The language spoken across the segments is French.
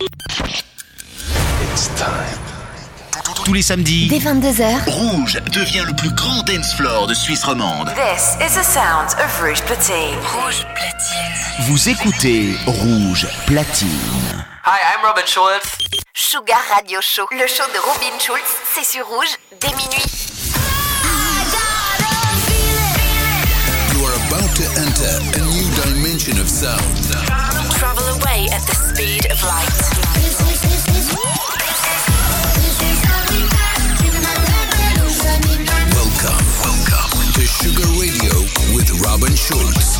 It's time. Tous les samedis, dès 22h, Rouge devient le plus grand dance floor de Suisse romande. This is the sound of Rouge Platine. Rouge Platine. Vous écoutez Rouge Platine. Hi, I'm Robin Schulz. Sugar Radio Show. Le show de Robin Schulz, c'est sur Rouge, dès minuit. About to enter a new dimension of sound. Travel away at the speed of light. Welcome to Sugar Radio with Robin Schulz.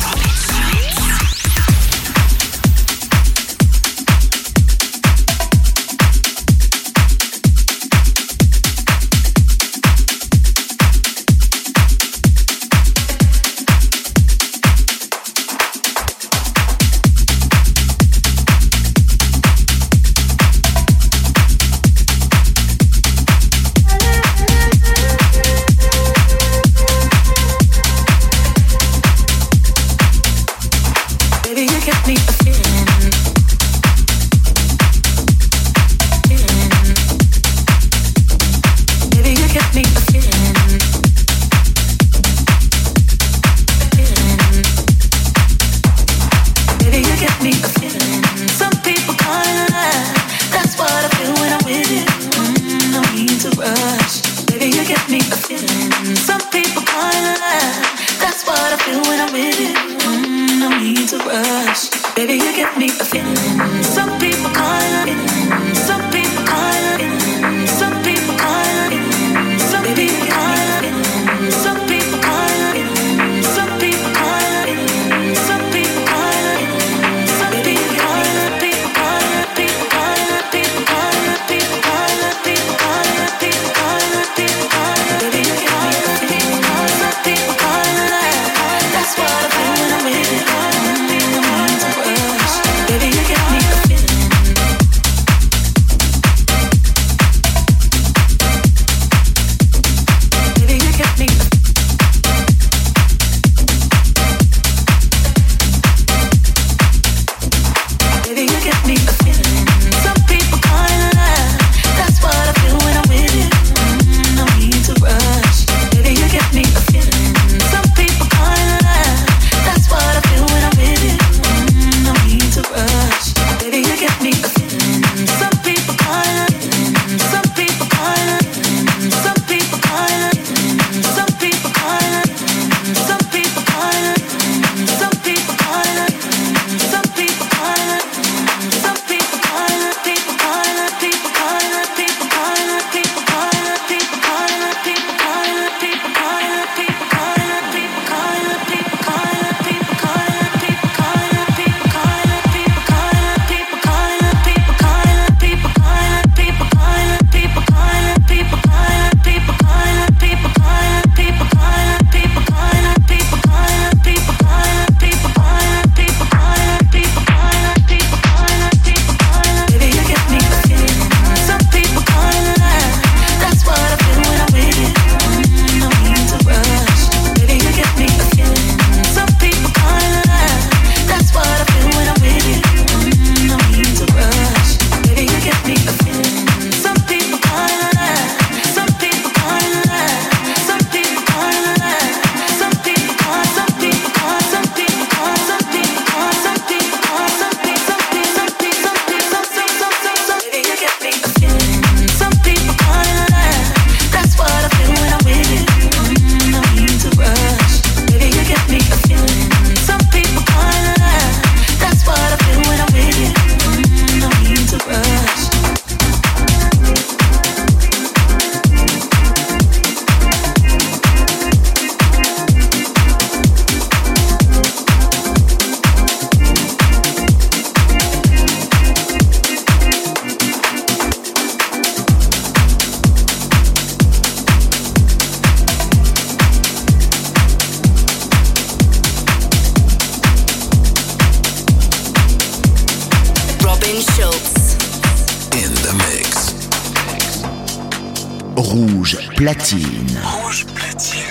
Platine. Rouge Platine.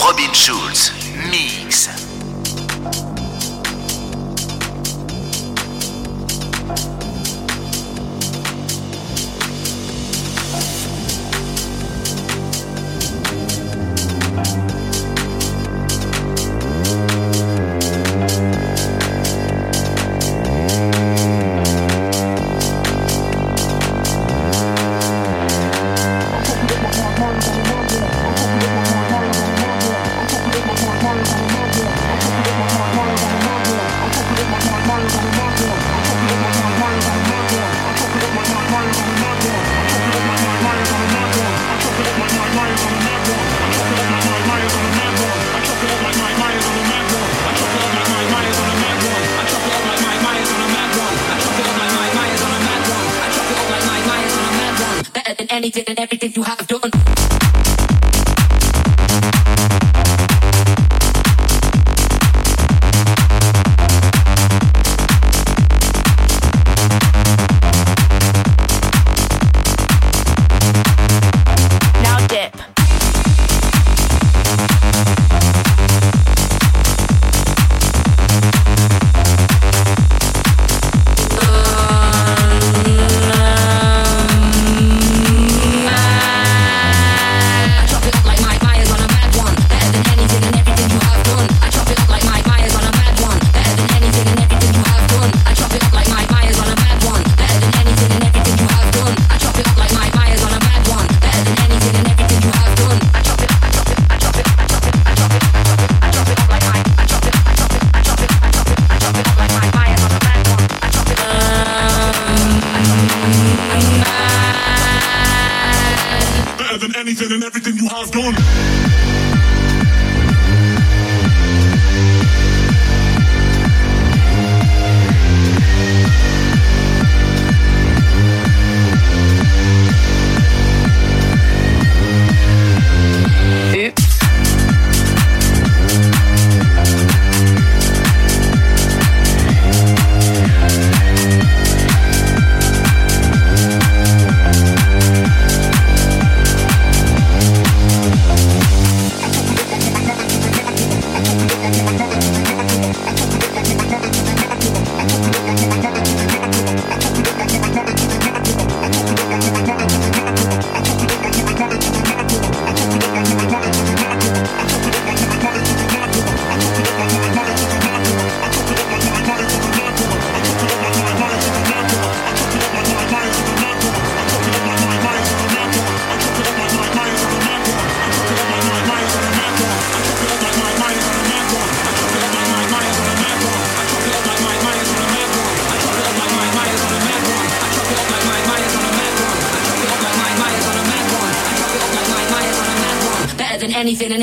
Robin Schulz, mix. anything and everything you have done. Anything and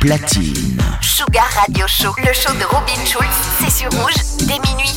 Platine. Sugar Radio Show, le show de Robin Schulz, c'est sur Rouge, dès minuit.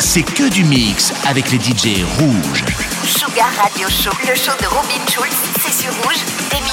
C'est que du mix avec les DJ rouges. Sugar Radio Show, le show de Robin Schulz, c'est sur Rouge, dès minuit.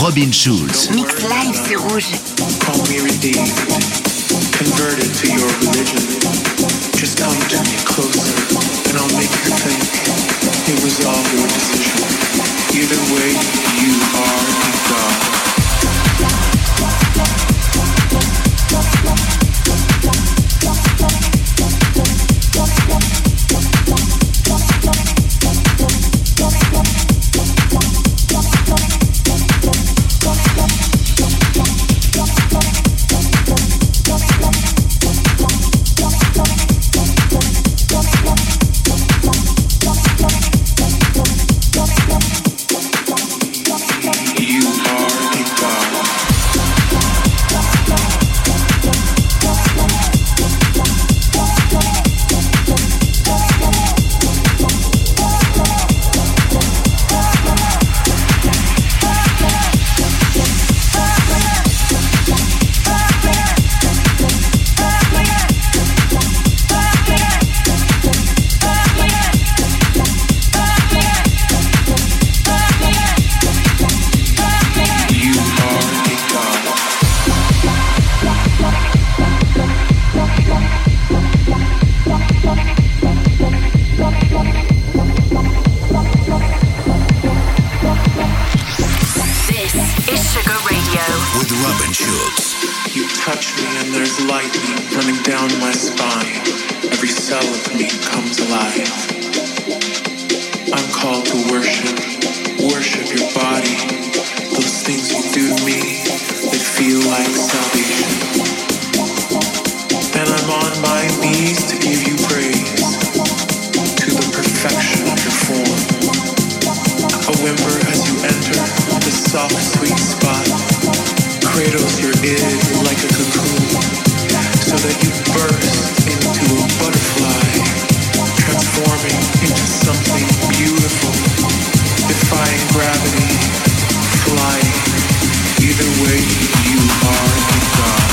Robin Schulz. Mix live, c'est Rouge. Call me redeemed, converted to your religion. Just come to me closer, and I'll make you think. It was all your decision. Either way, you are a god. Sugar Radio with Robin Schulz. You touch me and there's lightning running down my spine. Every cell of me comes alive. I'm called to worship your body. Those things you do to me that feel like salvation. And I'm on my knees to give you praise to the perfection of your form. A whimper as you enter the soft, sweet spot cradles your id like a cocoon, so that you burst into a butterfly, transforming into something beautiful, defying gravity, flying. Either way, you are a god.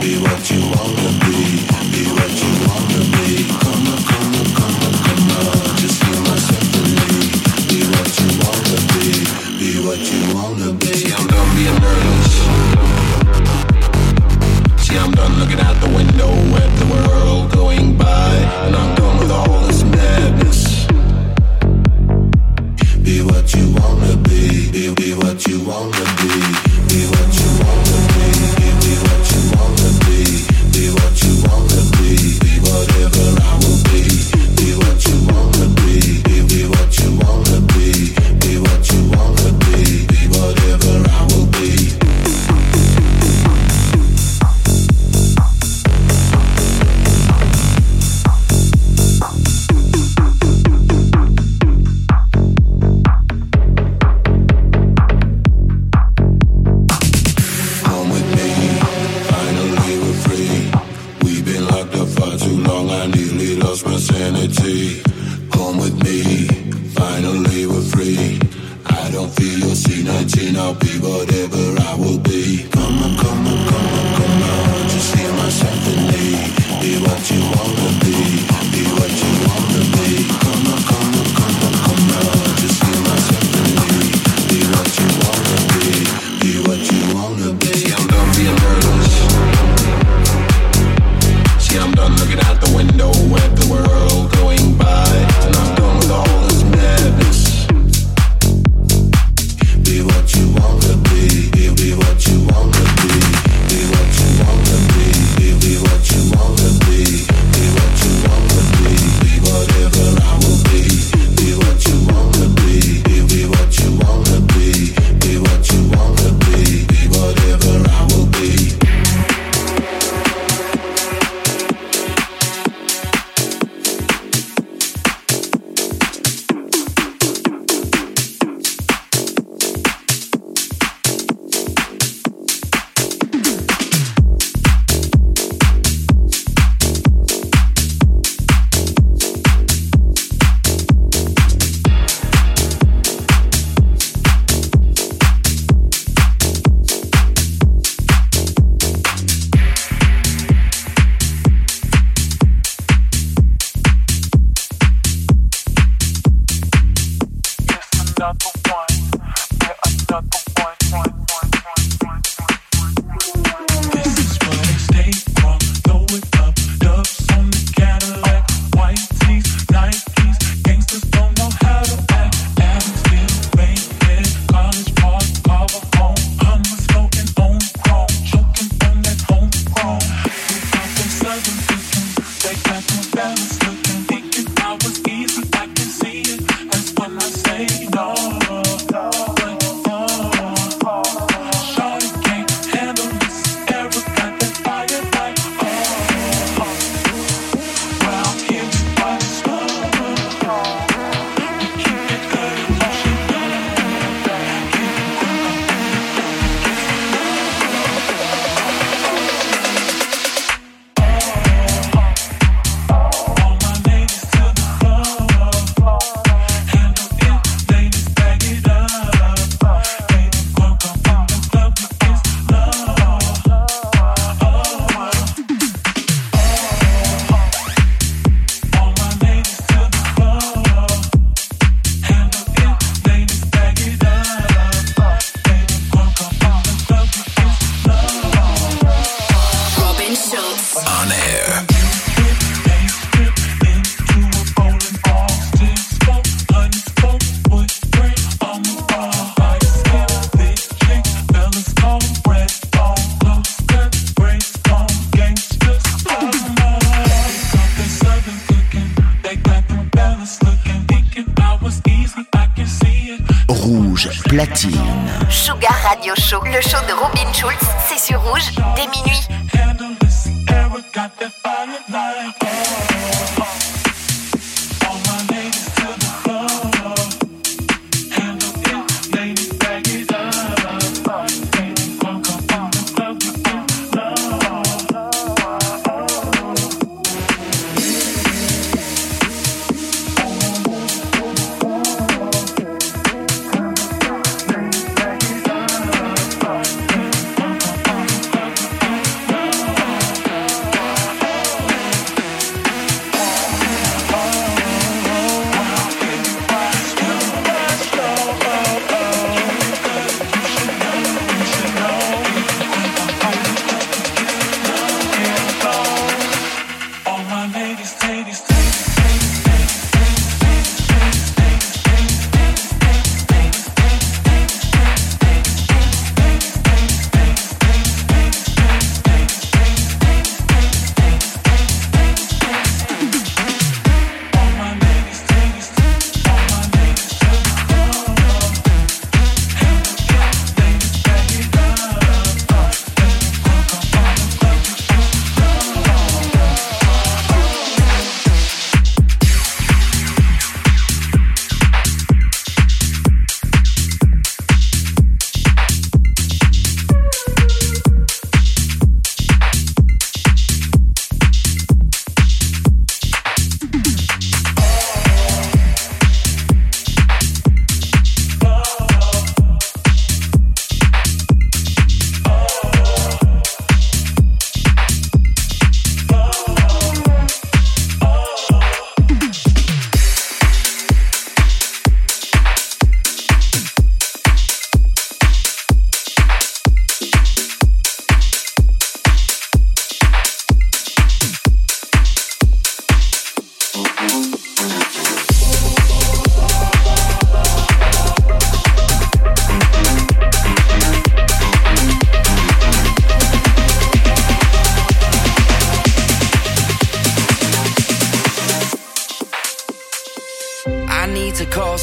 Be what you wanna be. completely lost my sanity. Come with me, finally we're free. I don't feel C19, I'll be whatever I will be. Come on, come on, come on, come on, just hear my symphony. Be what you wanna be what you wanna be. Come on, come on, come on, come on, just hear my symphony. Be what you wanna be what you wanna be. See, I'm done being nervous. See, I'm done looking out the window at the world going by, and I'm done with all this madness. Be what you wanna be what you wanna be what you wanna be what you wanna be whatever I will be what you wanna be what you wanna be what you wanna be whatever I will be. Sugar Radio Show, le show de Robin Schulz, c'est sur Rouge, dès minuit.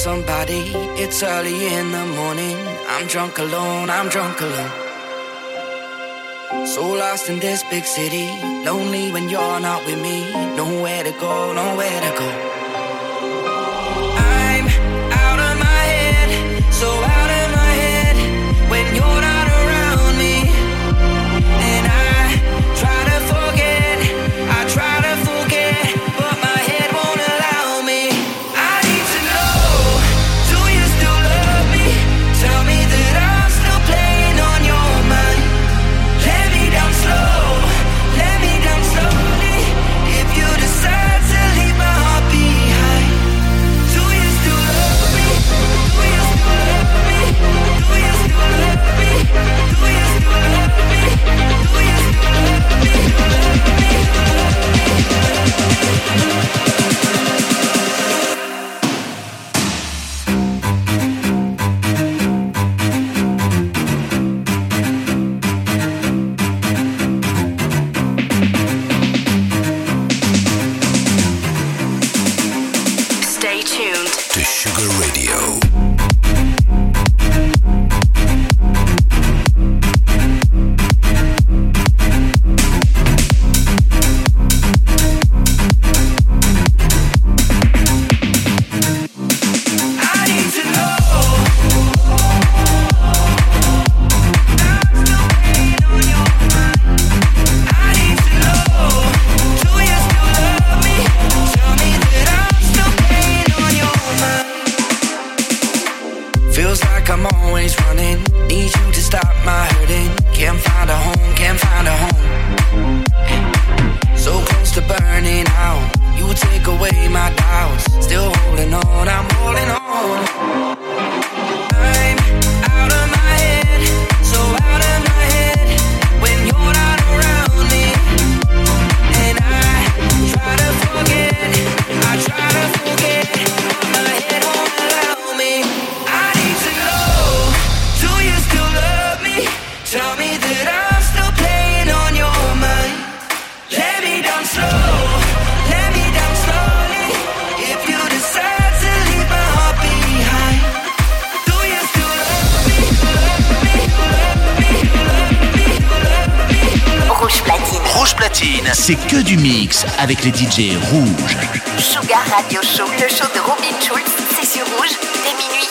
Somebody, it's early in the morning. I'm drunk alone. So lost in this big city, lonely when you're not with me. Nowhere to go. I'm out of my head, so out of my head when you're not around me. And I try to forget, but my head won't allow me. C'est que du mix avec les DJ rouges. Sugar Radio Show, le show de Robin Schulz, c'est sur Rouge, dès minuit.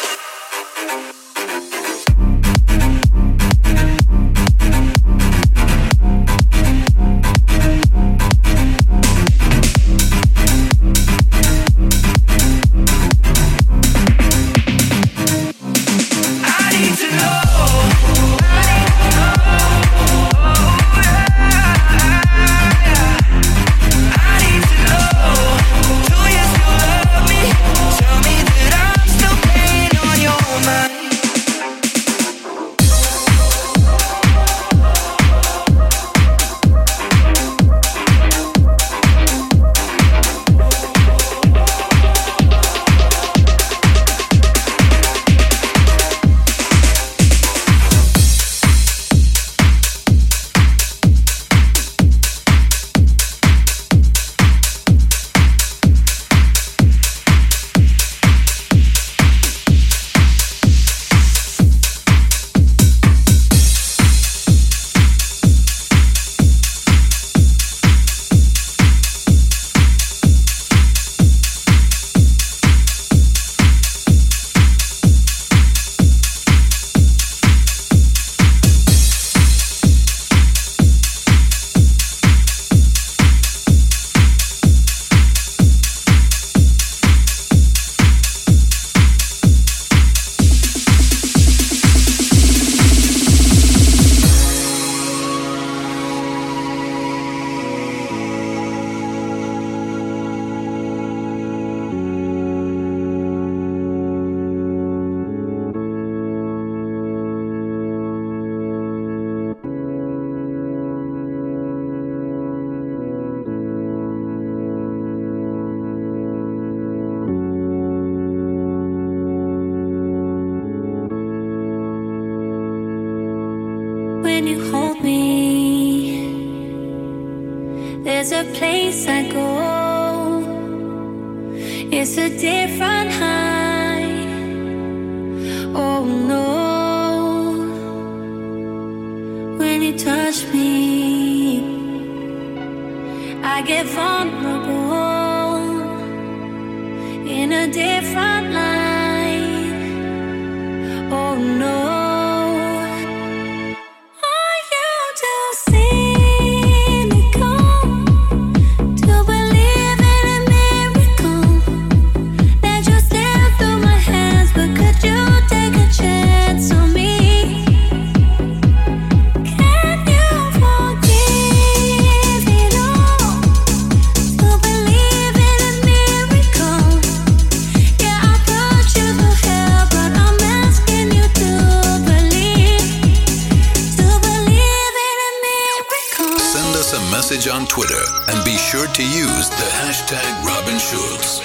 place I go. It's a different high. Oh no, when you touch me, I get vulnerable in a different light. Oh no. On Twitter and be sure to use the hashtag Robin Schulz.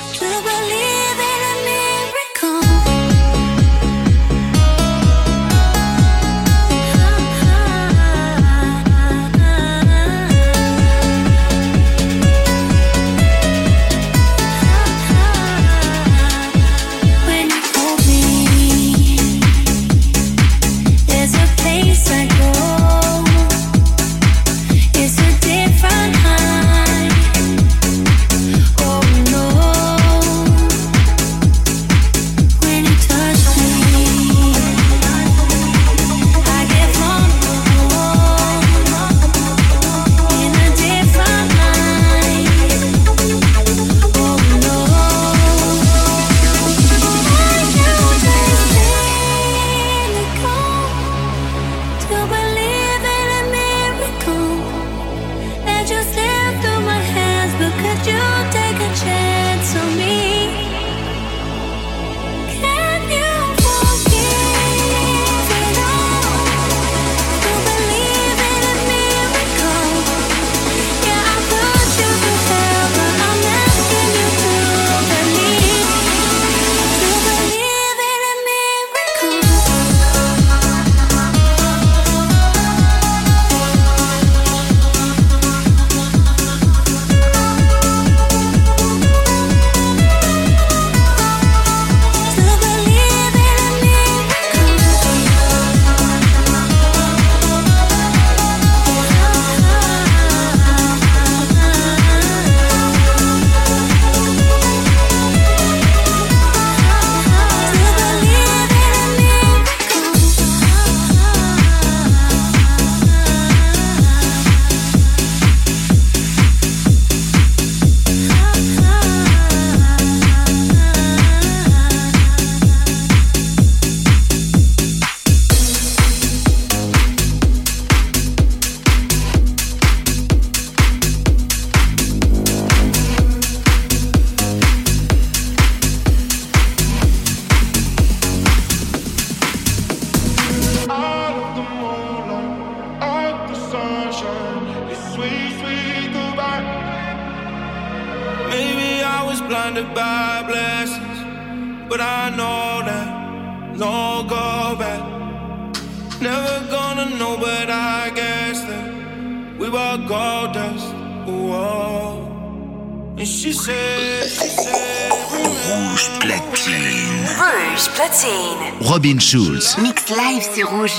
Robin Schulz. Mix live sur Rouge.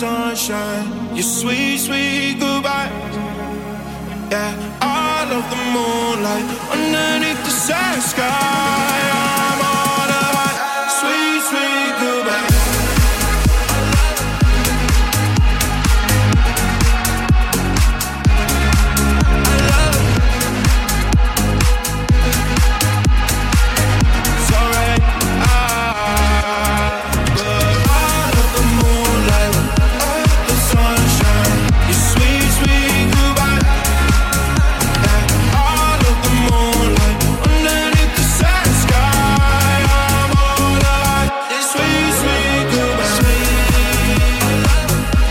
Sunshine, your sweet, sweet goodbye. Yeah, all of of the moonlight underneath the sad sky. I'm on a sweet, sweet goodbye. I love it. It's alright, but out of the moonlight, out of the sunshine, your sweet, sweet goodbye. Out of the moonlight, underneath the sad sky, I'm on a sweet, sweet goodbye. Sweet, sweet goodbye. Underneath the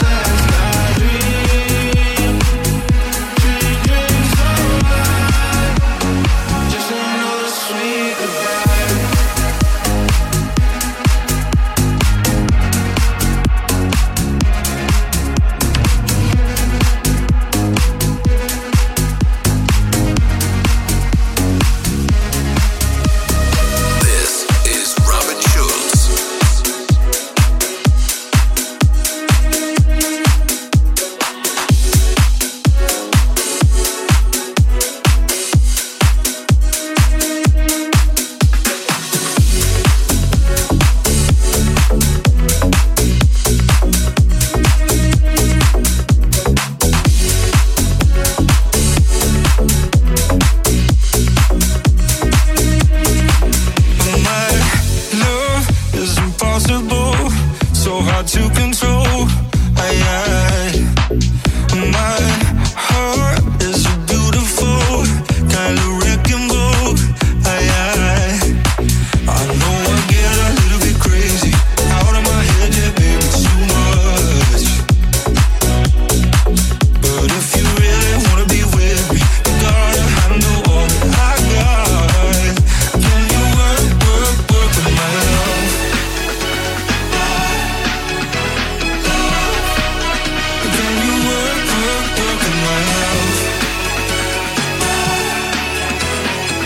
sad sky, dreams of mine. Just another sweet goodbye. This is Robin Schulz. My love is impossible, so hard to control. My heart is a beautiful kind of wrecking ball. I know I get a little bit crazy, out of my head, yeah, baby, too much. But if you really wanna be with me, you gotta handle all that I got. Can you work, work, work with my love? Can you work, work, work with my love? Can you work, work, work with my love? Can you work, work, work with my love? And I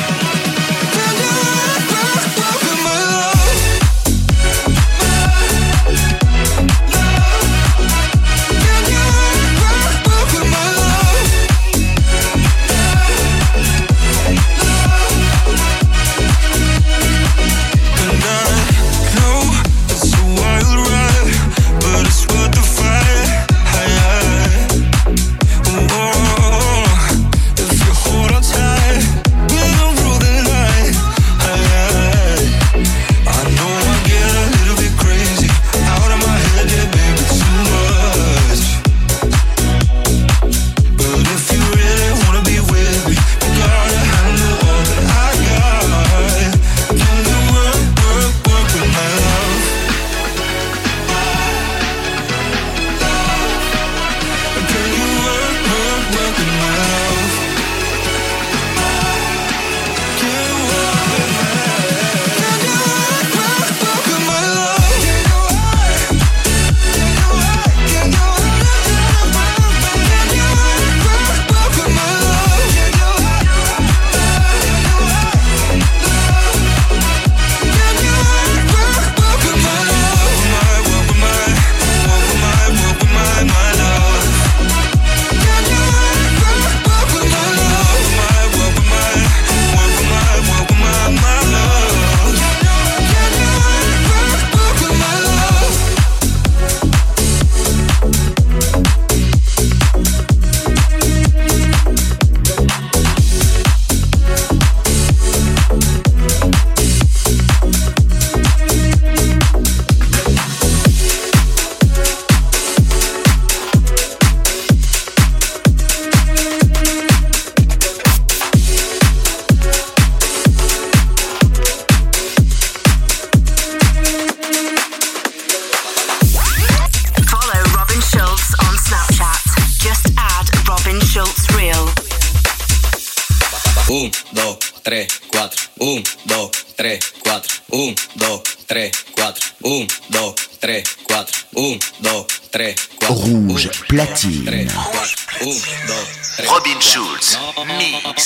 know it's a wild ride, but it's worth the fight. Whoa, if you hold on tight, we'll rule the night. I know I get a little bit crazy, out of my head, yeah, baby, too much. But if you really wanna be with me, you gotta handle all that I got. Can you work, work, work with my love? Can you work, work, work with my love? Can you work with my love? Can you work, work, work with my love? Can you work? Can you work? Can you work? Can you work, work with my love? Can you work? Can you work, work with my love? Work with my, work with my love. Can you work, work with my love? Work with my, work with my love. Can you work, work with my love? Follow Robin Schulz on Snapchat. Just add Robin Schulz Reel. 1, 2, 3, 4. 1, 2, 3, 4. 1, 2, 3, 4. 1, 2, 3, 4. 1, 2, 3, 4. Rouge Platine. 1, 2, 3. Robin Schulz Mix.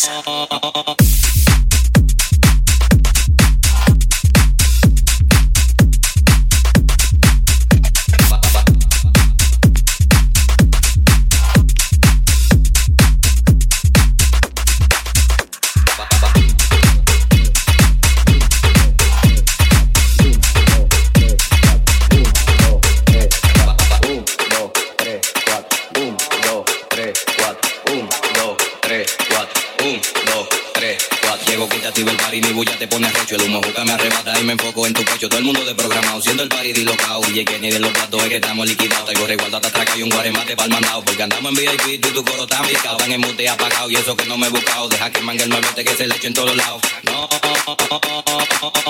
3, 4, llego, quita, activa el party, ni bulla, te pones rocho, el humo juca me arrebata y me enfoco en tu pecho, todo el mundo desprogramado, siendo el party dislocado, y que ni de los platos es que estamos liquidados, traigo resguardo hasta atraca y un guaremate pa'l mandado, porque andamos en VIP, tú y tu coro tan picado, van en mute apagado y eso que no me he buscado, deja que mangue el 9 que se le echo en todos lados, no,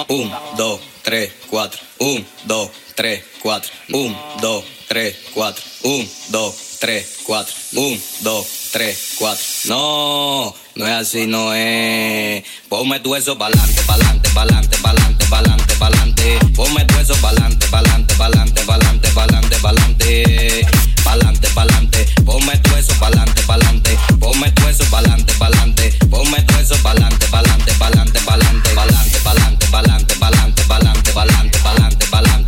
1, 2, 3, 4, 1, 2, 3, 4, 1, 2, 3, 4, 1, 2, 3, 4, 1, 2, 3, 4, no, no es así, no es, ponme tu eso pa'lante, pa'lante, pa'lante, pa'lante, pa'lante, pa'lante, ponme tu eso pa'lante, pa'lante, pa'lante, pa'lante, pa'lante, pa'lante, pa'lante, pa'lante, ponme tu eso pa'lante, pa'lante, ponme tu eso pa'lante, pa'lante, ponme tu eso pa'lante, pa'lante, pa'lante, pa'lante, pa'lante, pa'lante, pa'lante, pa'lante, pa'lante, pa'lante, pa'lante, pa'lante, pa'lante, pa'lante, pa'lante, pa'lante,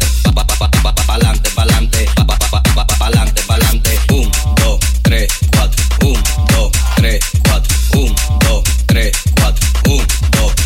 1, 2, 3, 4, 1, 2, 3, 4, 1, 2, 3, 4, 1, 2, 3, 4.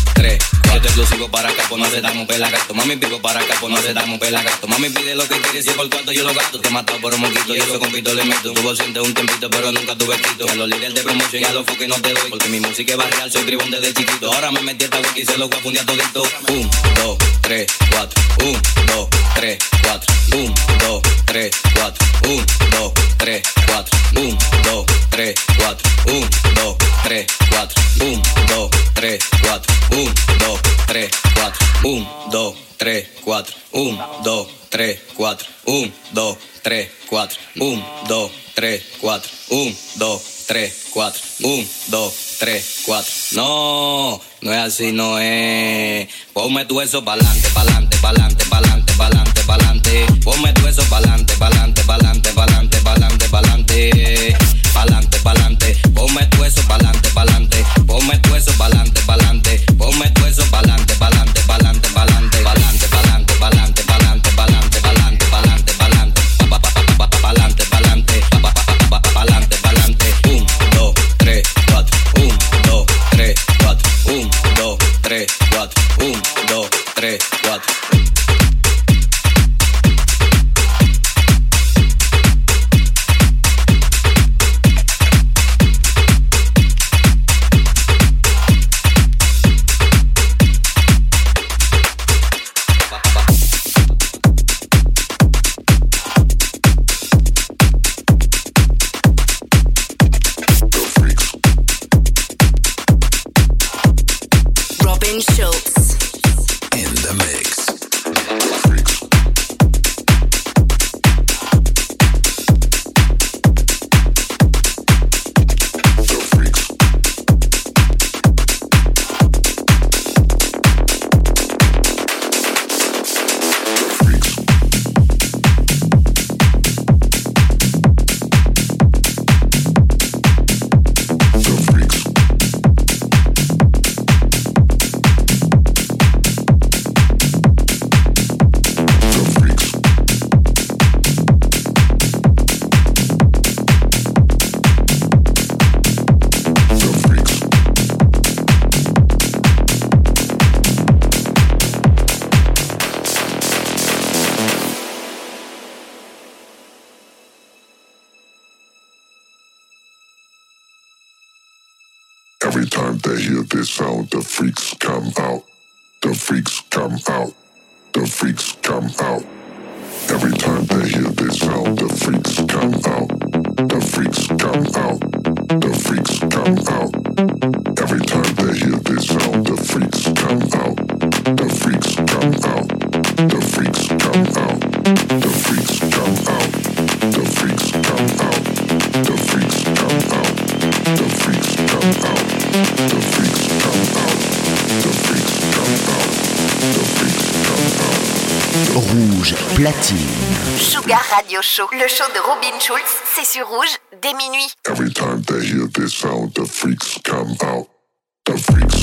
Yo te explosivo para acá, pues no se da un pelagato. Mami, pico para acá, pues no se da un pelagato. Mami, pide lo que quieres y por cuanto yo lo gasto. Te he matado por un moquito y eso compito le meto. Tuvo siente un tempito, pero nunca tuve quito. A los líderes de promoción y a los foques no te doy. Porque mi música es barrial, soy tribón desde chiquito. Ahora me metí esta wiki y se lo voy a fundir a todito. 1, 2, 3, 4, 1, 2, 3, 4, 1, 2, 3, 4, 1, 2, 3, 4, 1, 2, 3, 4, 1, 2, 3, 4, 1, 2, 3, 4, 1, 2, 3, 4, 1, 2, 3, 4, 1, 2, 3, 4, 1, 2, 3, 4, 1, 2, 3, 4, 1, 2, 3, 4, 1, 2, 3, 4, no, no es así, no es, ponme tu eso pa'lante, pa'lante, pa'lante, pa'lante, pa'lante, pa'lante, ponme tu eso pa'lante, pa'lante, pa'lante, pa'lante, pa'lante, pa'lante, pa'lante, pa'lante, ponme tu eso pa'lante, pa'lante, ponme tu eso pa'lante, pa'lante, ponme tu eso pa'lante, pa'lante, pa'lante, pa'lante, pa'lante, pa'lante, pa'lante, pa'lante, pa'lante, pa'lante, pa'lante, pa'lante, pa'lante, pa'lante, pa'lante, pa'lante, 1, 2, 3, 4, 1, 2, 3, 4, 1, 2, 3, 4, 1, 2, 3, 4. Rouge Platine. Sugar Radio Show. Le show de Robin Schulz, c'est sur Rouge dès minuit. Every time they hear this sound, the freaks come out. The freaks.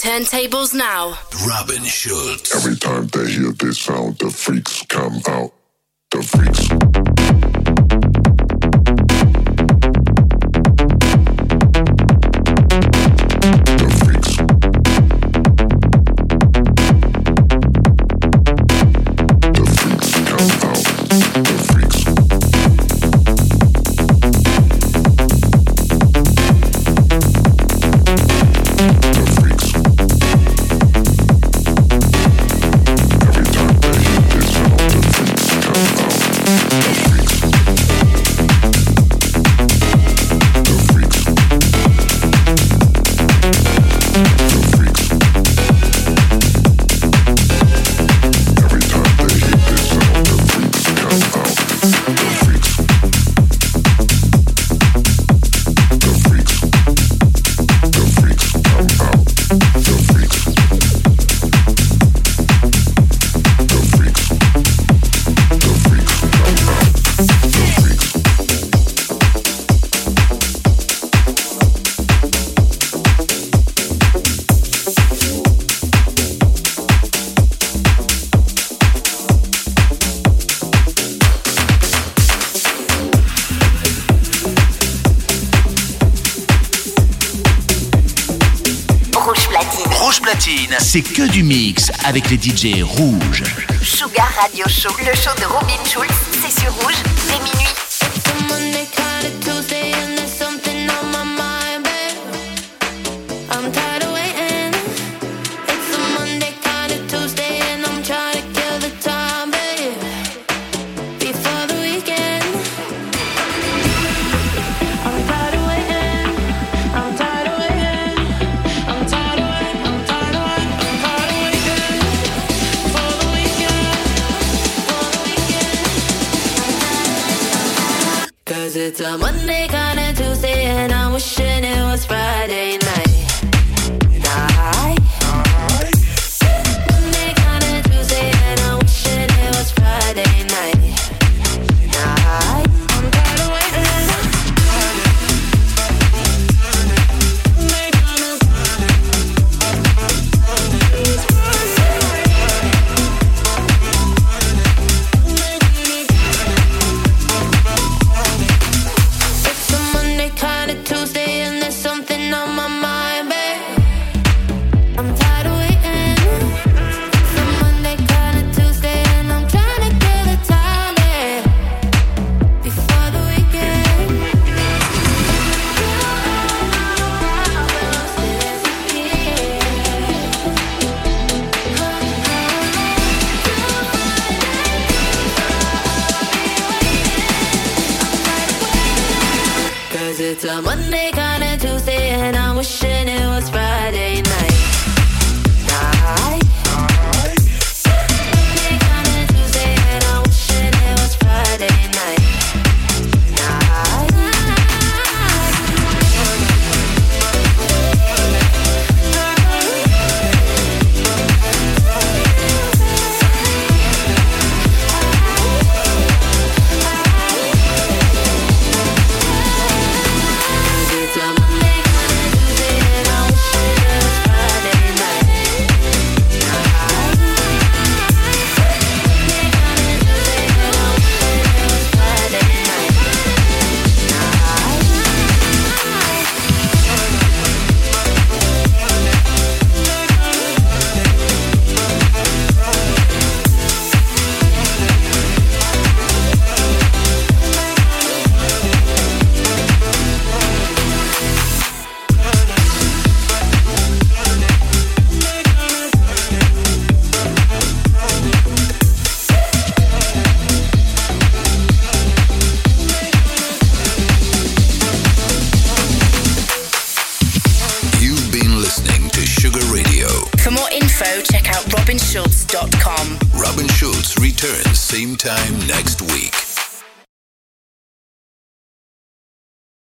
Turntables now. Robin Schulz. Every time they hear this sound, the freaks come out. The freaks. C'est que du mix avec les DJ rouges. Sugar Radio Show, le show de Robin Schulz, c'est sur Rouge, dès minuit. It's a Monday, kinda Tuesday, and I'm wishing it was Friday night. it's a Monday kind of Tuesday, and I'm wishing it was Friday night. Monday kind of Tuesday, and I'm wishing it was Friday night. Robin Schulz returns same time next week.